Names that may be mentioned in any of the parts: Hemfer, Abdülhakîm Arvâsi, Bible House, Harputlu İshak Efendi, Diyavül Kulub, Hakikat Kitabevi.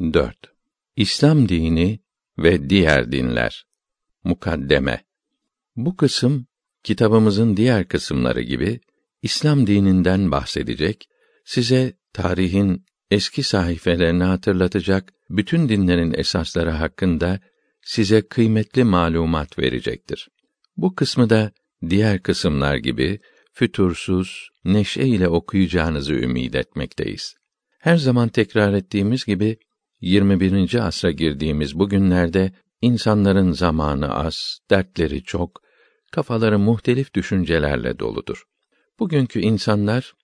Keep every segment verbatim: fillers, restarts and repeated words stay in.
dört. İslam dini ve diğer dinler. Mukaddeme. Bu kısım, kitabımızın diğer kısımları gibi, İslam dininden bahsedecek, size tarihin eski sahifelerini hatırlatacak, bütün dinlerin esasları hakkında size kıymetli malumat verecektir. Bu kısmı da diğer kısımlar gibi fütursuz, neşe ile okuyacağınızı ümid etmekteyiz. Her zaman tekrar ettiğimiz gibi, yirmi birinci asra girdiğimiz bu günlerde insanların zamanı az, dertleri çok, kafaları muhtelif düşüncelerle doludur. Bugünkü insanlar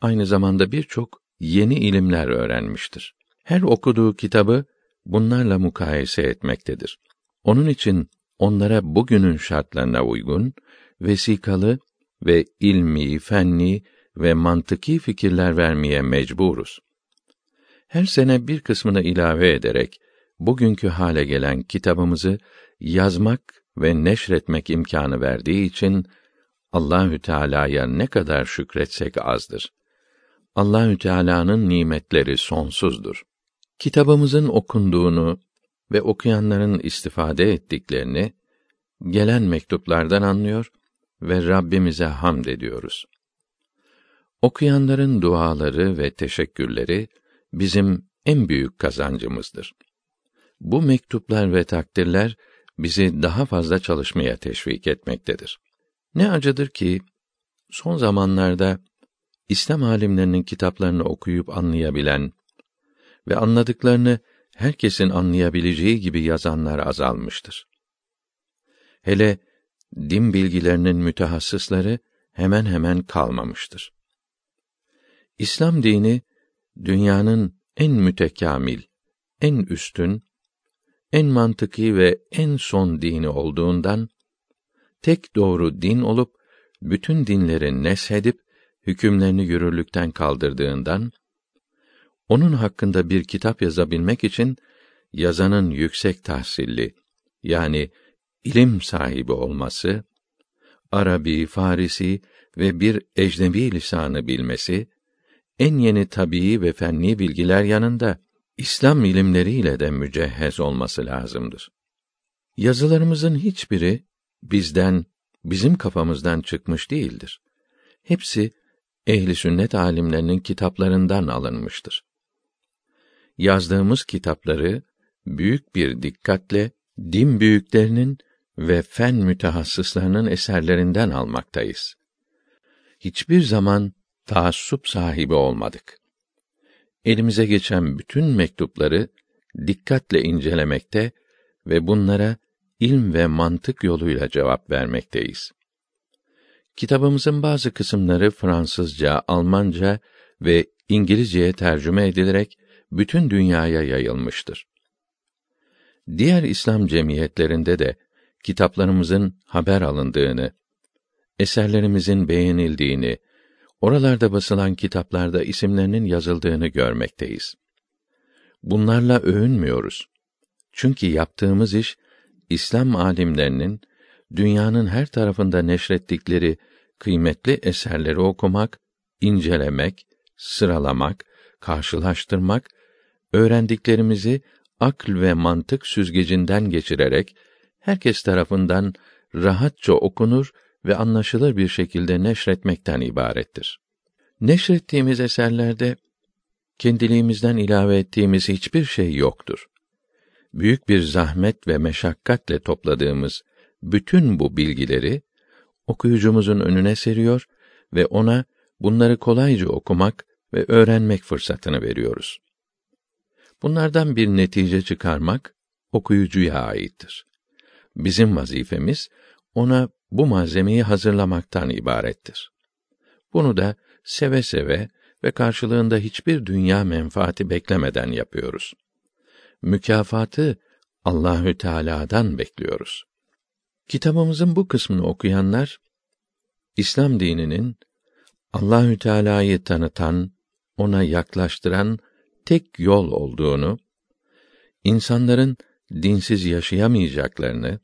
aynı zamanda birçok yeni ilimler öğrenmiştir. Her okuduğu kitabı bunlarla mukayese etmektedir. Onun için onlara bugünün şartlarına uygun, vesikalı ve ilmi, fenni ve mantıki fikirler vermeye mecburuz. Her sene bir kısmını ilave ederek, bugünkü hale gelen kitabımızı yazmak ve neşretmek imkânı verdiği için, Allahü Teala'ya ne kadar şükretsek azdır. Allahü Teala'nın nimetleri sonsuzdur. Kitabımızın okunduğunu ve okuyanların istifade ettiklerini gelen mektuplardan anlıyor ve Rabbimize hamd ediyoruz. Okuyanların duaları ve teşekkürleri bizim en büyük kazancımızdır. Bu mektuplar ve takdirler bizi daha fazla çalışmaya teşvik etmektedir. Ne acıdır ki son zamanlarda İslam alimlerinin kitaplarını okuyup anlayabilen ve anladıklarını herkesin anlayabileceği gibi yazanlar azalmıştır. Hele din bilgilerinin mütehassısları hemen hemen kalmamıştır. İslam dini dünyanın en mütekamil, en üstün, en mantıki ve en son dini olduğundan tek doğru din olup bütün dinleri neshedip hükümlerini yürürlükten kaldırdığından, onun hakkında bir kitap yazabilmek için yazanın yüksek tahsilli, yani ilim sahibi olması, Arabi, Farisi ve bir ecnebi lisanı bilmesi, en yeni tabii ve fenni bilgiler yanında İslam ilimleriyle de mücehhez olması lazımdır. Yazılarımızın hiçbiri bizden, bizim kafamızdan çıkmış değildir. Hepsi ehl-i sünnet alimlerinin kitaplarından alınmıştır. Yazdığımız kitapları büyük bir dikkatle din büyüklerinin ve fen mütehassıslarının eserlerinden almaktayız. Hiçbir zaman taassup sahibi olmadık. Elimize geçen bütün mektupları dikkatle incelemekte ve bunlara ilm ve mantık yoluyla cevap vermekteyiz. Kitabımızın bazı kısımları Fransızca, Almanca ve İngilizceye tercüme edilerek bütün dünyaya yayılmıştır. Diğer İslam cemiyetlerinde de kitaplarımızın haber alındığını, eserlerimizin beğenildiğini, oralarda basılan kitaplarda isimlerinin yazıldığını görmekteyiz. Bunlarla övünmüyoruz. Çünkü yaptığımız iş, İslam alimlerinin dünyanın her tarafında neşrettikleri kıymetli eserleri okumak, incelemek, sıralamak, karşılaştırmak, öğrendiklerimizi akl ve mantık süzgecinden geçirerek herkes tarafından rahatça okunur ve anlaşılır bir şekilde neşretmekten ibarettir. Neşrettiğimiz eserlerde kendiliğimizden ilave ettiğimiz hiçbir şey yoktur. Büyük bir zahmet ve meşakkatle topladığımız bütün bu bilgileri okuyucumuzun önüne seriyor ve ona bunları kolayca okumak ve öğrenmek fırsatını veriyoruz. Bunlardan bir netice çıkarmak okuyucuya aittir. Bizim vazifemiz ona bu malzemeyi hazırlamaktan ibarettir. Bunu da seve seve ve karşılığında hiçbir dünya menfaati beklemeden yapıyoruz. Mükafatı Allahü Teala'dan bekliyoruz. Kitabımızın bu kısmını okuyanlar İslam dininin Allahü Teala'yı tanıtan, ona yaklaştıran tek yol olduğunu, insanların dinsiz yaşayamayacaklarını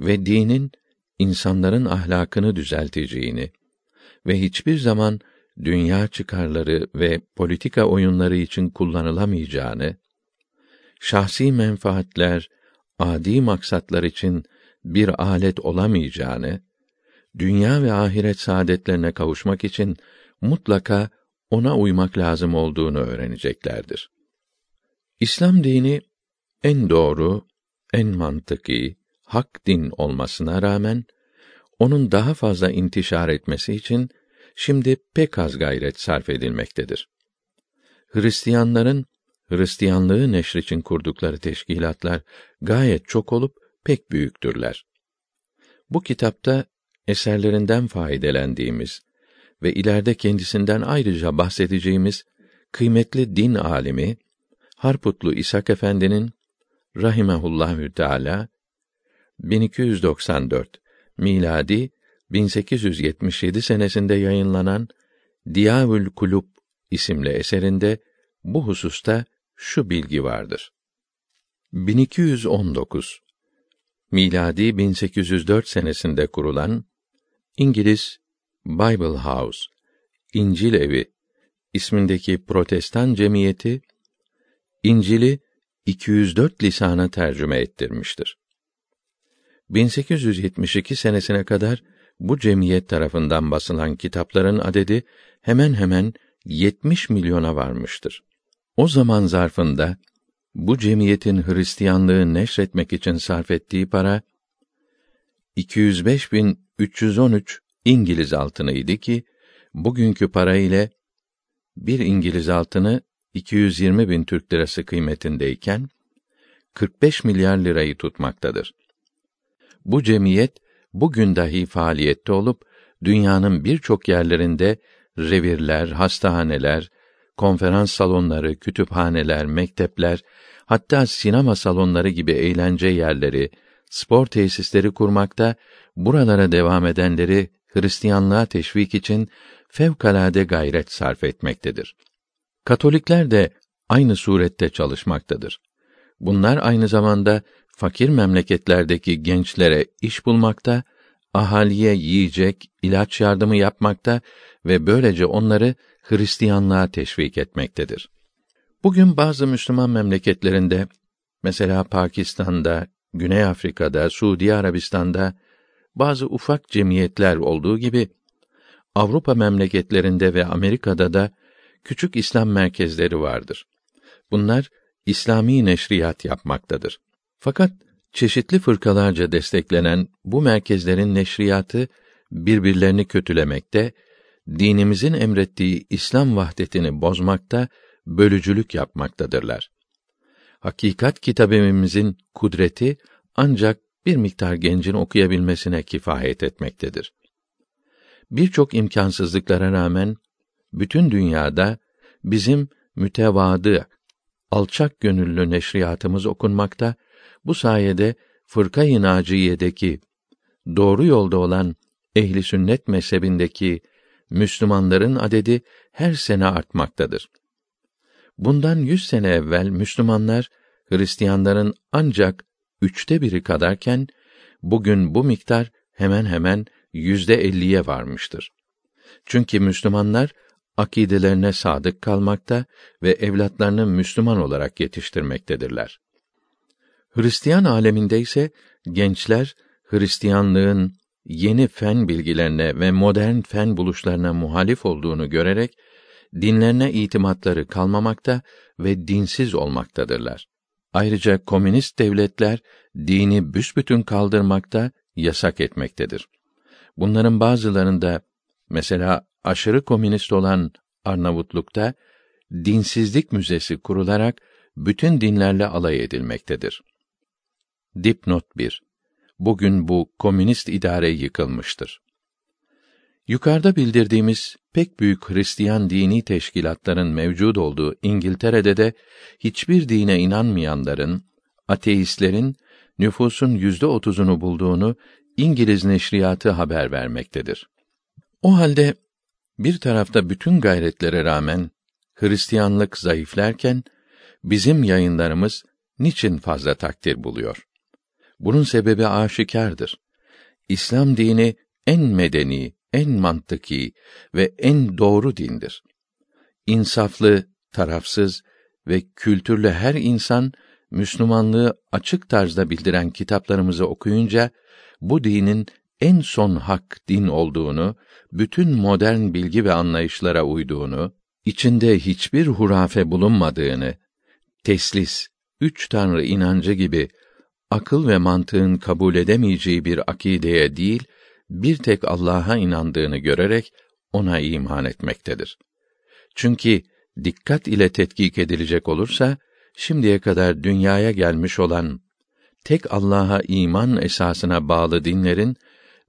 ve dinin insanların ahlakını düzelteceğini ve hiçbir zaman dünya çıkarları ve politika oyunları için kullanılamayacağını, şahsi menfaatler, adi maksatlar için bir alet olamayacağını, dünya ve ahiret saadetlerine kavuşmak için mutlaka ona uymak lazım olduğunu öğreneceklerdir. İslam dini en doğru, en mantıki, hak din olmasına rağmen, onun daha fazla intişar etmesi için şimdi pek az gayret sarf edilmektedir. Hristiyanların, Hristiyanlığı neşr için kurdukları teşkilatlar gayet çok olup pek büyüktürler. Bu kitapta eserlerinden faydelendiğimiz ve ileride kendisinden ayrıca bahsedeceğimiz kıymetli din alimi Harputlu İshak Efendi'nin rahimehullahü teala bin iki yüz doksan dört miladi bin sekiz yüz yetmiş yedi senesinde yayınlanan Diyavül Kulub isimli eserinde bu hususta şu bilgi vardır. bin iki yüz on dokuz miladi bin sekiz yüz dört senesinde kurulan İngiliz Bible House, İncil Evi ismindeki Protestan cemiyeti İncil'i iki yüz dört lisana tercüme ettirmiştir. bin sekiz yüz yetmiş iki senesine kadar bu cemiyet tarafından basılan kitapların adedi hemen hemen yetmiş milyona varmıştır. O zaman zarfında bu cemiyetin Hristiyanlığı neşretmek için sarf ettiği para iki yüz beş bin üç yüz on üç İngiliz altını idi ki bugünkü para ile bir İngiliz altını iki yüz yirmi bin Türk lirası kıymetindeyken kırk beş milyar lirayı tutmaktadır. Bu cemiyet bugün dahi faaliyette olup dünyanın birçok yerlerinde revirler, hastahaneler, konferans salonları, kütüphaneler, mektepler, hatta sinema salonları gibi eğlence yerleri, spor tesisleri kurmakta, buralara devam edenleri Hristiyanlığa teşvik için fevkalade gayret sarf etmektedir. Katolikler de aynı surette çalışmaktadır. Bunlar aynı zamanda fakir memleketlerdeki gençlere iş bulmakta, ahaliye yiyecek, ilaç yardımı yapmakta ve böylece onları Hristiyanlığa teşvik etmektedir. Bugün bazı Müslüman memleketlerinde, mesela Pakistan'da, Güney Afrika'da, Suudi Arabistan'da bazı ufak cemiyetler olduğu gibi, Avrupa memleketlerinde ve Amerika'da da küçük İslam merkezleri vardır. Bunlar İslami neşriyat yapmaktadır. Fakat çeşitli fırkalarca desteklenen bu merkezlerin neşriyatı birbirlerini kötülemekte, dinimizin emrettiği İslam vahdetini bozmakta, bölücülük yapmaktadırlar. Hakikat kitabemizin kudreti ancak bir miktar gencin okuyabilmesine kifayet etmektedir. Birçok imkansızlıklara rağmen bütün dünyada bizim mütevâdı, alçak gönüllü neşriyatımız okunmakta. Bu sayede fırka-i naciyedeki, doğru yolda olan ehli sünnet mezhebindeki Müslümanların adedi her sene artmaktadır. Bundan yüz sene evvel Müslümanlar Hristiyanların ancak üçte biri kadarken, bugün bu miktar hemen hemen yüzde elliye varmıştır. Çünkü Müslümanlar akidelerine sadık kalmakta ve evlatlarını Müslüman olarak yetiştirmektedirler. Hristiyan aleminde ise gençler Hristiyanlığın yeni fen bilgilerine ve modern fen buluşlarına muhalif olduğunu görerek dinlerine itimatları kalmamakta ve dinsiz olmaktadırlar. Ayrıca komünist devletler dini büsbütün kaldırmakta, yasak etmektedir. Bunların bazılarında, mesela aşırı komünist olan Arnavutluk'ta dinsizlik müzesi kurularak bütün dinlerle alay edilmektedir. Dipnot bir. Bugün bu komünist idare yıkılmıştır. Yukarıda bildirdiğimiz pek büyük Hristiyan dini teşkilatların mevcud olduğu İngiltere'de de hiçbir dine inanmayanların, ateistlerin nüfusun yüzde otuzunu bulduğunu İngiliz neşriyatı haber vermektedir. O halde bir tarafta bütün gayretlere rağmen Hristiyanlık zayıflerken, bizim yayınlarımız niçin fazla takdir buluyor? Bunun sebebi aşikardır. İslam dini en medeni, en mantıki ve en doğru dindir. İnsaflı, tarafsız ve kültürlü her insan Müslümanlığı açık tarzda bildiren kitaplarımızı okuyunca, bu dinin en son hak din olduğunu, bütün modern bilgi ve anlayışlara uyduğunu, içinde hiçbir hurafe bulunmadığını, teslis, üç tanrı inancı gibi akıl ve mantığın kabul edemeyeceği bir akideye değil, bir tek Allah'a inandığını görerek ona iman etmektedir. Çünkü dikkat ile tetkik edilecek olursa, şimdiye kadar dünyaya gelmiş olan tek Allah'a iman esasına bağlı dinlerin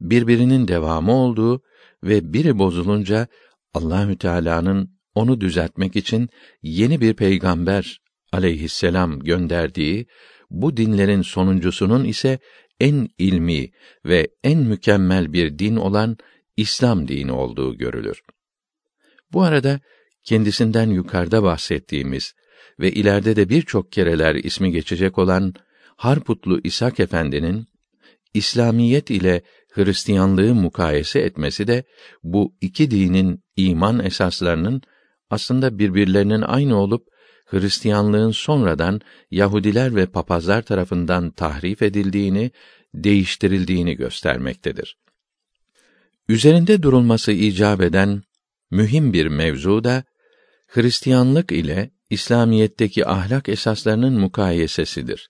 birbirinin devamı olduğu ve biri bozulunca Allahü Teala'nın onu düzeltmek için yeni bir peygamber aleyhisselam gönderdiği, bu dinlerin sonuncusunun ise en ilmi ve en mükemmel bir din olan İslam dini olduğu görülür. Bu arada kendisinden yukarıda bahsettiğimiz ve ileride de birçok kereler ismi geçecek olan Harputlu İshak Efendi'nin İslamiyet ile Hristiyanlığı mukayese etmesi de bu iki dinin iman esaslarının aslında birbirlerinin aynı olup Hristiyanlığın sonradan Yahudiler ve papazlar tarafından tahrif edildiğini, değiştirildiğini göstermektedir. Üzerinde durulması icap eden mühim bir mevzu da Hristiyanlık ile İslamiyetteki ahlak esaslarının mukayesesidir.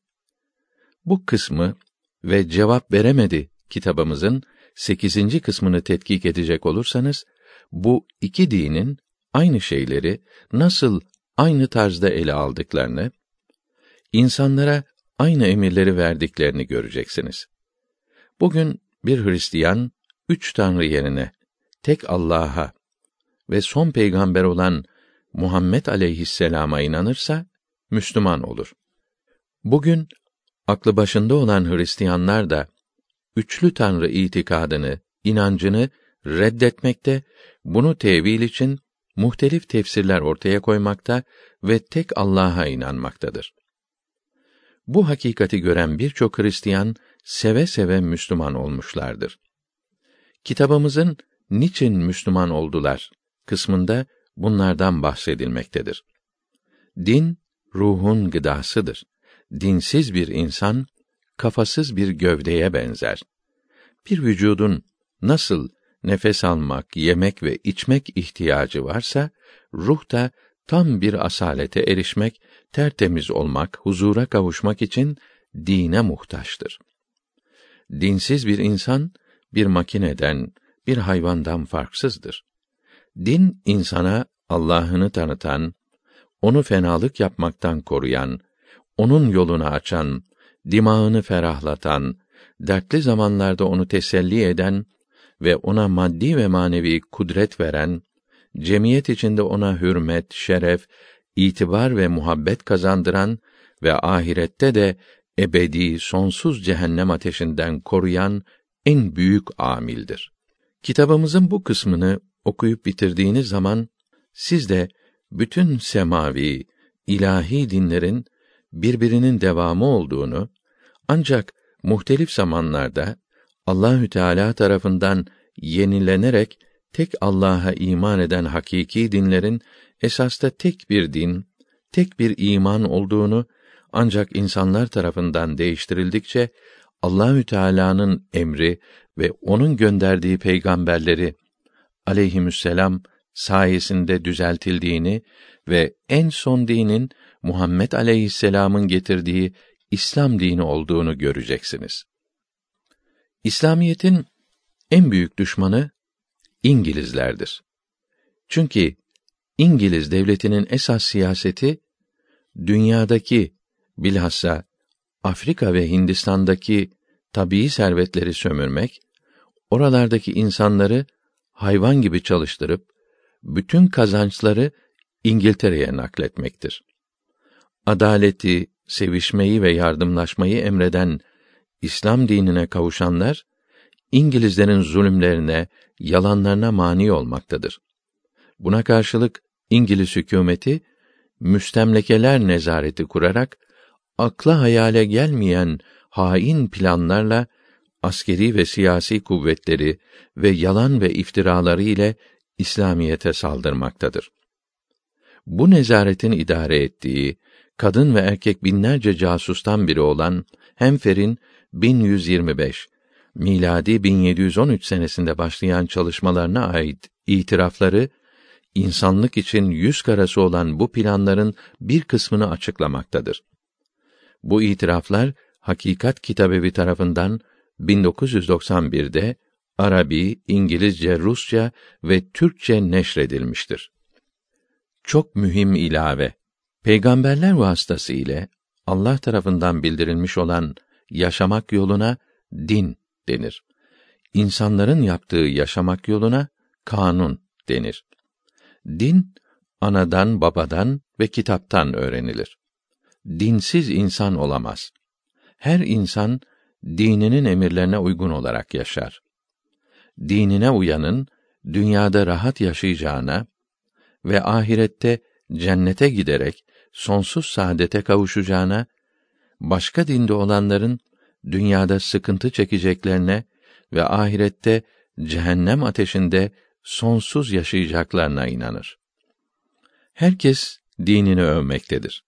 Bu kısmı ve Cevap Veremedi kitabımızın sekizinci kısmını tetkik edecek olursanız, bu iki dinin aynı şeyleri nasıl aynı tarzda ele aldıklarını, insanlara aynı emirleri verdiklerini göreceksiniz. Bugün bir Hristiyan, üç tanrı yerine, tek Allah'a ve son peygamber olan Muhammed aleyhisselama inanırsa, Müslüman olur. Bugün, aklı başında olan Hristiyanlar da, üçlü tanrı itikadını, inancını reddetmekte, bunu tevil için muhtelif tefsirler ortaya koymakta ve tek Allah'a inanmaktadır. Bu hakikati gören birçok Hristiyan, seve seve Müslüman olmuşlardır. Kitabımızın "Niçin Müslüman oldular?" kısmında bunlardan bahsedilmektedir. Din, ruhun gıdasıdır. Dinsiz bir insan, kafasız bir gövdeye benzer. Bir vücudun nasıl nefes almak, yemek ve içmek ihtiyacı varsa, ruh da tam bir asalete erişmek, tertemiz olmak, huzura kavuşmak için dine muhtaçtır. Dinsiz bir insan, bir makineden, bir hayvandan farksızdır. Din, insana Allah'ını tanıtan, onu fenalık yapmaktan koruyan, onun yolunu açan, dimağını ferahlatan, dertli zamanlarda onu teselli eden ve ona maddi ve manevi kudret veren, cemiyet içinde ona hürmet, şeref, itibar ve muhabbet kazandıran ve ahirette de ebedi, sonsuz cehennem ateşinden koruyan en büyük amildir. Kitabımızın bu kısmını okuyup bitirdiğiniz zaman, siz de bütün semavi, ilahi dinlerin birbirinin devamı olduğunu, ancak muhtelif zamanlarda Allahü Teala tarafından yenilenerek tek Allah'a iman eden hakiki dinlerin esasda tek bir din, tek bir iman olduğunu, ancak insanlar tarafından değiştirildikçe Allahü Teala'nın emri ve onun gönderdiği peygamberleri aleyhisselam sayesinde düzeltildiğini ve en son dinin Muhammed aleyhisselamın getirdiği İslam dini olduğunu göreceksiniz. İslamiyet'in en büyük düşmanı İngilizlerdir. Çünkü İngiliz devletinin esas siyaseti, dünyadaki, bilhassa Afrika ve Hindistan'daki tabii servetleri sömürmek, oralardaki insanları hayvan gibi çalıştırıp, bütün kazançları İngiltere'ye nakletmektir. Adaleti, sevişmeyi ve yardımlaşmayı emreden İslam dinine kavuşanlar, İngilizlerin zulümlerine, yalanlarına mani olmaktadır. Buna karşılık İngiliz hükümeti, müstemlekeler nezareti kurarak, akla hayale gelmeyen hain planlarla, askeri ve siyasi kuvvetleri ve yalan ve iftiraları ile İslamiyete saldırmaktadır. Bu nezaretin idare ettiği, kadın ve erkek binlerce casustan biri olan Hemfer'in bin yüz yirmi beş miladi bin yedi yüz on üç senesinde başlayan çalışmalarına ait itirafları, insanlık için yüz karası olan bu planların bir kısmını açıklamaktadır. Bu itiraflar Hakikat Kitabevi tarafından bin dokuz yüz doksan bir'de Arabi, İngilizce, Rusça ve Türkçe neşredilmiştir. Çok mühim ilave. Peygamberler vasıtası ile Allah tarafından bildirilmiş olan yaşamak yoluna din denir. İnsanların yaptığı yaşamak yoluna kanun denir. Din, anadan, babadan ve kitaptan öğrenilir. Dinsiz insan olamaz. Her insan, dininin emirlerine uygun olarak yaşar. Dinine uyanın, dünyada rahat yaşayacağına ve ahirette cennete giderek sonsuz saadete kavuşacağına, başka dinde olanların dünyada sıkıntı çekeceklerine ve ahirette cehennem ateşinde sonsuz yaşayacaklarına inanır. Herkes dinini övmektedir.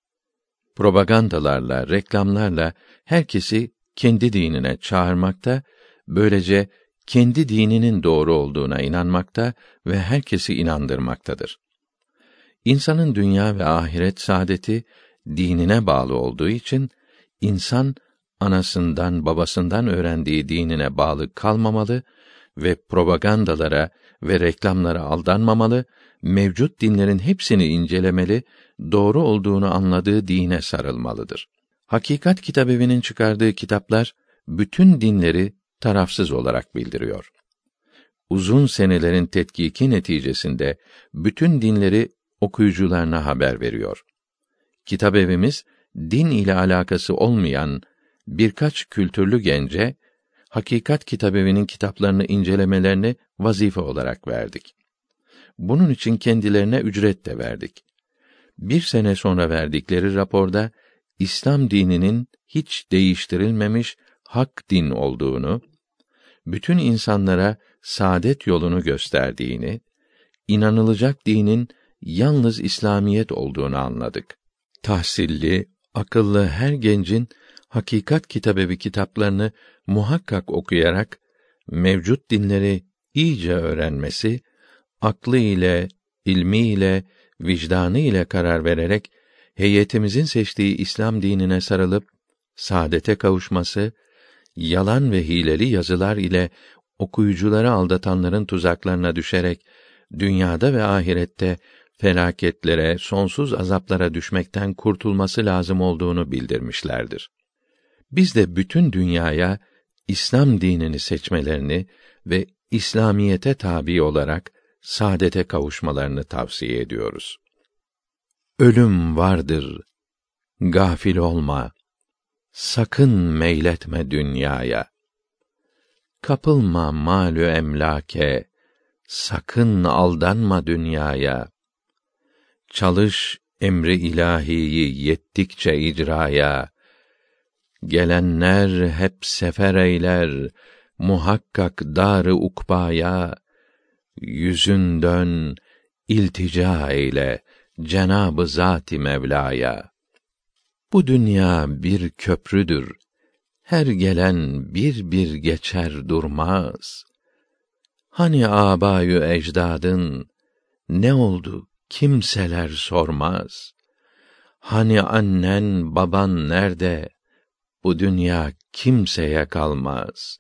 Propagandalarla, reklamlarla herkesi kendi dinine çağırmakta, böylece kendi dininin doğru olduğuna inanmakta ve herkesi inandırmaktadır. İnsanın dünya ve ahiret saadeti dinine bağlı olduğu için, insan anasından, babasından öğrendiği dinine bağlı kalmamalı ve propagandalara ve reklamlara aldanmamalı, mevcut dinlerin hepsini incelemeli, doğru olduğunu anladığı dine sarılmalıdır. Hakikat Kitabevi'nin çıkardığı kitaplar, bütün dinleri tarafsız olarak bildiriyor. Uzun senelerin tetkiki neticesinde, bütün dinleri okuyucularına haber veriyor. Kitabevimiz, din ile alakası olmayan birkaç kültürlü gence, Hakikat Kitabevi'nin kitaplarını incelemelerini vazife olarak verdik. Bunun için kendilerine ücret de verdik. Bir sene sonra verdikleri raporda, İslam dininin hiç değiştirilmemiş hak din olduğunu, bütün insanlara saadet yolunu gösterdiğini, inanılacak dinin yalnız İslamiyet olduğunu anladık. Tahsilli, akıllı her gencin Hakikat Kitabevi kitaplarını muhakkak okuyarak mevcut dinleri iyice öğrenmesi, aklı ile, ilmi ile, vicdanı ile karar vererek heyetimizin seçtiği İslam dinine sarılıp saadete kavuşması, yalan ve hileli yazılar ile okuyucuları aldatanların tuzaklarına düşerek dünyada ve ahirette felaketlere, sonsuz azaplara düşmekten kurtulması lazım olduğunu bildirmişlerdir. Biz de bütün dünyaya İslam dinini seçmelerini ve İslamiyete tabi olarak saadete kavuşmalarını tavsiye ediyoruz. Ölüm vardır, gafil olma, sakın meyletme dünyaya. Kapılma mal-ü emlake, sakın aldanma dünyaya. Çalış emri ilahiyi yettikçe icraya. Gelenler hep sefer eyler, muhakkak dar-ı ukbaya. Yüzün dön, iltica eyle Cenab-ı Zat-ı Mevla'ya. Bu dünya bir köprüdür, her gelen bir bir geçer durmaz. Hani âbâ-yü ecdadın, ne oldu kimseler sormaz. Hani annen baban nerede, bu dünya kimseye kalmaz.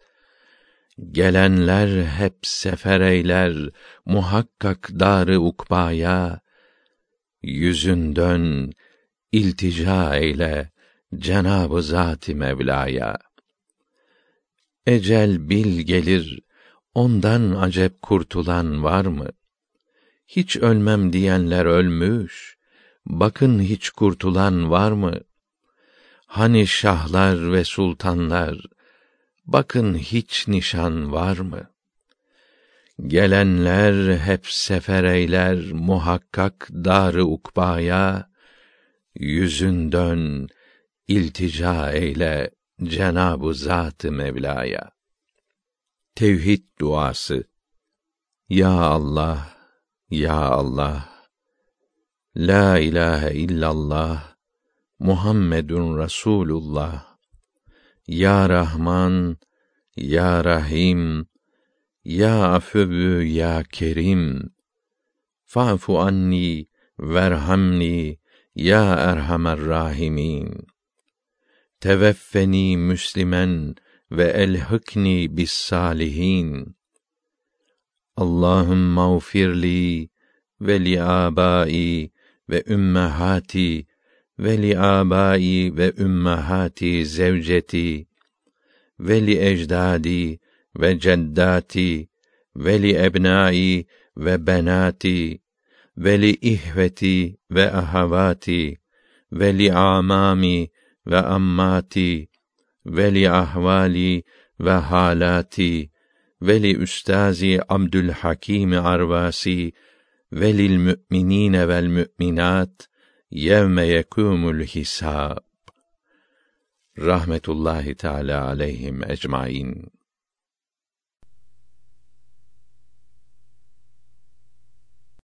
Gelenler hep sefer eyler, muhakkak dar-ı ukbaya. Yüzün dön, iltica eyle Cenab-ı Zat-ı Mevla'ya. Ecel bil gelir, ondan acep kurtulan var mı? Hiç ölmem diyenler ölmüş, bakın hiç kurtulan var mı? Hani şahlar ve sultanlar, bakın hiç nişan var mı? Gelenler hep sefer eyler, muhakkak dar-ı ukbaya. Yüzün dön, iltica eyle Cenab-ı Zat-ı Mevla'ya. Tevhid duası. Ya Allah, ya Allah, la ilahe illallah, Muhammedun Rasulullah. Ya Rahman, Ya Rahim, Ya Afüvü, Ya Kerim. Fa'fu anni, verhamni, Ya Erhamer Rahimin. Teveffeni Müslümen ve elhıkni bis salihin. Allahümme mağfirli ve li âbâi ve ümmehâti ve li âbâi ve ümmehâti zevceti ve li ecdâdi ve ceddâti ve li ebnâi ve benâti ve li ihveti ve ahavâti ve li âmâmi ve ammâti ve li ahvâli ve hâlâti ve li üstazi Abdülhakîm Arvâsi ve lil mü'minîne vel mü'minât yevme yekûmul hisâb. Rahmetullahi Teâlâ aleyhim ecmaîn.